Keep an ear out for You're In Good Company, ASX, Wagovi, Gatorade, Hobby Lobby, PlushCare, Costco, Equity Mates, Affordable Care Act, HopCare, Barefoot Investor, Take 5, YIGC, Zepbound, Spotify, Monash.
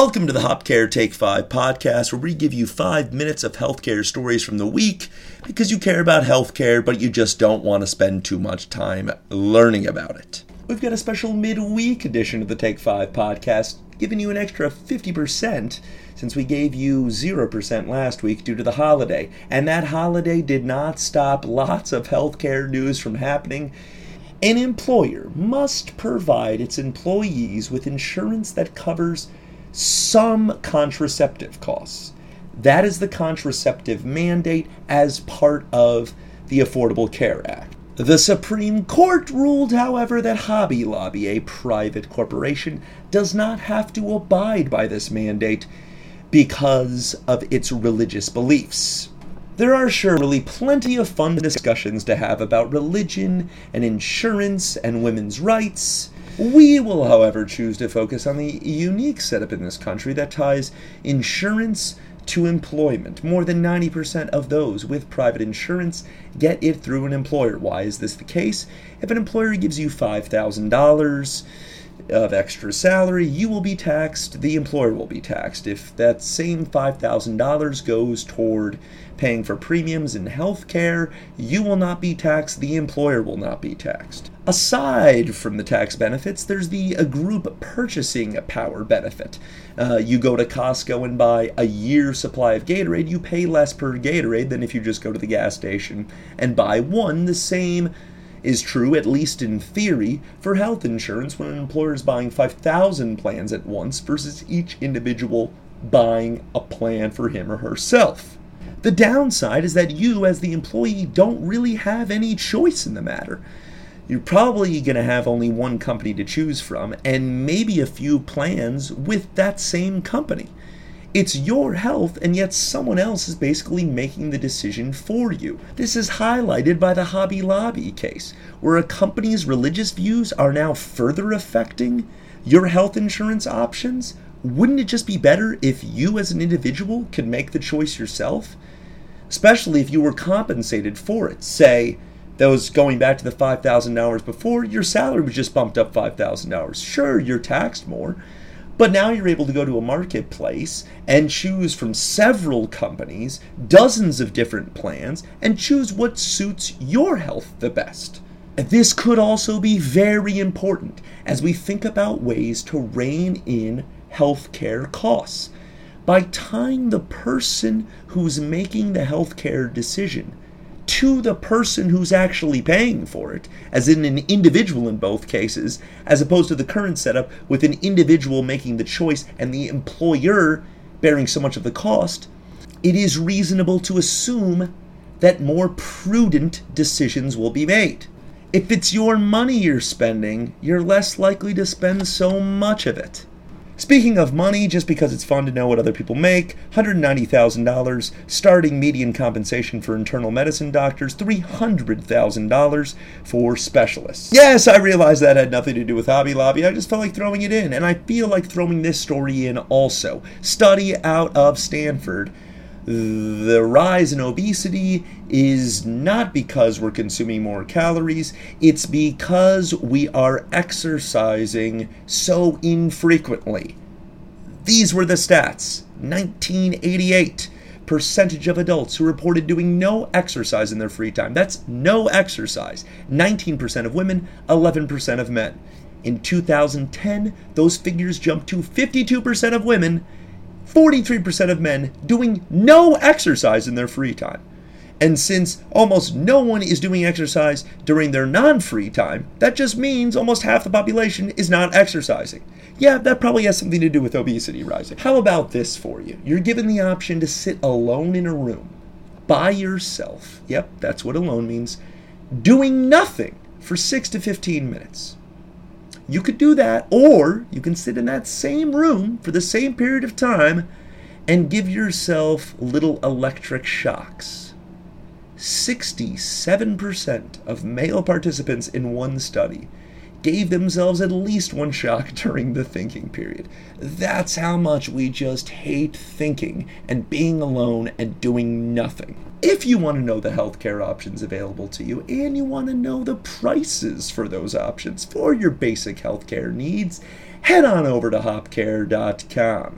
Welcome to the HopCare Take 5 podcast, where we give you 5 minutes of healthcare stories from the week because you care about healthcare, but you just don't want to spend too much time learning about it. We've got a special midweek edition of the Take 5 podcast, giving you an extra 50% since we gave you 0% last week due to the holiday. And that holiday did not stop lots of healthcare news from happening. An employer must provide its employees with insurance that covers some contraceptive costs. That is the contraceptive mandate as part of the Affordable Care Act. The Supreme Court ruled, however, that Hobby Lobby, a private corporation, does not have to abide by this mandate because of its religious beliefs. There are surely plenty of fun discussions to have about religion and insurance and women's rights. We will, however, choose to focus on the unique setup in this country that ties insurance to employment. More than 90% of those with private insurance get it through an employer. Why is this the case? If an employer gives you $5,000 of extra salary, you will be taxed, the employer will be taxed. If that same $5,000 goes toward paying for premiums in health care, you will not be taxed, the employer will not be taxed. Aside from the tax benefits, there's the group purchasing power benefit. You go to Costco and buy a year's supply of Gatorade, you pay less per Gatorade than if you just go to the gas station and buy one. The same is true, at least in theory, for health insurance when an employer is buying 5,000 plans at once versus each individual buying a plan for him or herself. The downside is that you, as the employee, don't really have any choice in the matter. You're probably going to have only one company to choose from and maybe a few plans with that same company. It's your health, and yet someone else is basically making the decision for you. This is highlighted by the Hobby Lobby case, where a company's religious views are now further affecting your health insurance options. Wouldn't it just be better if you as an individual could make the choice yourself? Especially if you were compensated for it. Say, those going back to the $5,000 before, your salary was just bumped up $5,000. Sure, you're taxed more. But now you're able to go to a marketplace and choose from several companies, dozens of different plans, and choose what suits your health the best. This could also be very important as we think about ways to rein in healthcare costs. By tying the person who's making the healthcare decision to the person who's actually paying for it, as in an individual in both cases, as opposed to the current setup with an individual making the choice and the employer bearing so much of the cost, it is reasonable to assume that more prudent decisions will be made. If it's your money you're spending, you're less likely to spend so much of it. Speaking of money, just because it's fun to know what other people make, $190,000 starting median compensation for internal medicine doctors, $300,000 for specialists. Yes, I realized that had nothing to do with Hobby Lobby. I just felt like throwing it in, and I feel like throwing this story in also. Study out of Stanford. The rise in obesity is not because we're consuming more calories, it's because we are exercising so infrequently. These were the stats. 1988, percentage of adults who reported doing no exercise in their free time. That's no exercise. 19% of women, 11% of men. In 2010, those figures jumped to 52% of women, 43% of men doing no exercise in their free time. And since almost no one is doing exercise during their non-free time, that just means almost half the population is not exercising. Yeah, that probably has something to do with obesity rising. How about this for you? You're given the option to sit alone in a room by yourself. Yep, that's what alone means. Doing nothing for 6 to 15 minutes. You could do that, or you can sit in that same room for the same period of time and give yourself little electric shocks. 67% of male participants in one study gave themselves at least one shock during the thinking period. That's how much we just hate thinking and being alone and doing nothing. If you want to know the healthcare options available to you and you want to know the prices for those options for your basic healthcare needs, head on over to HopCare.com.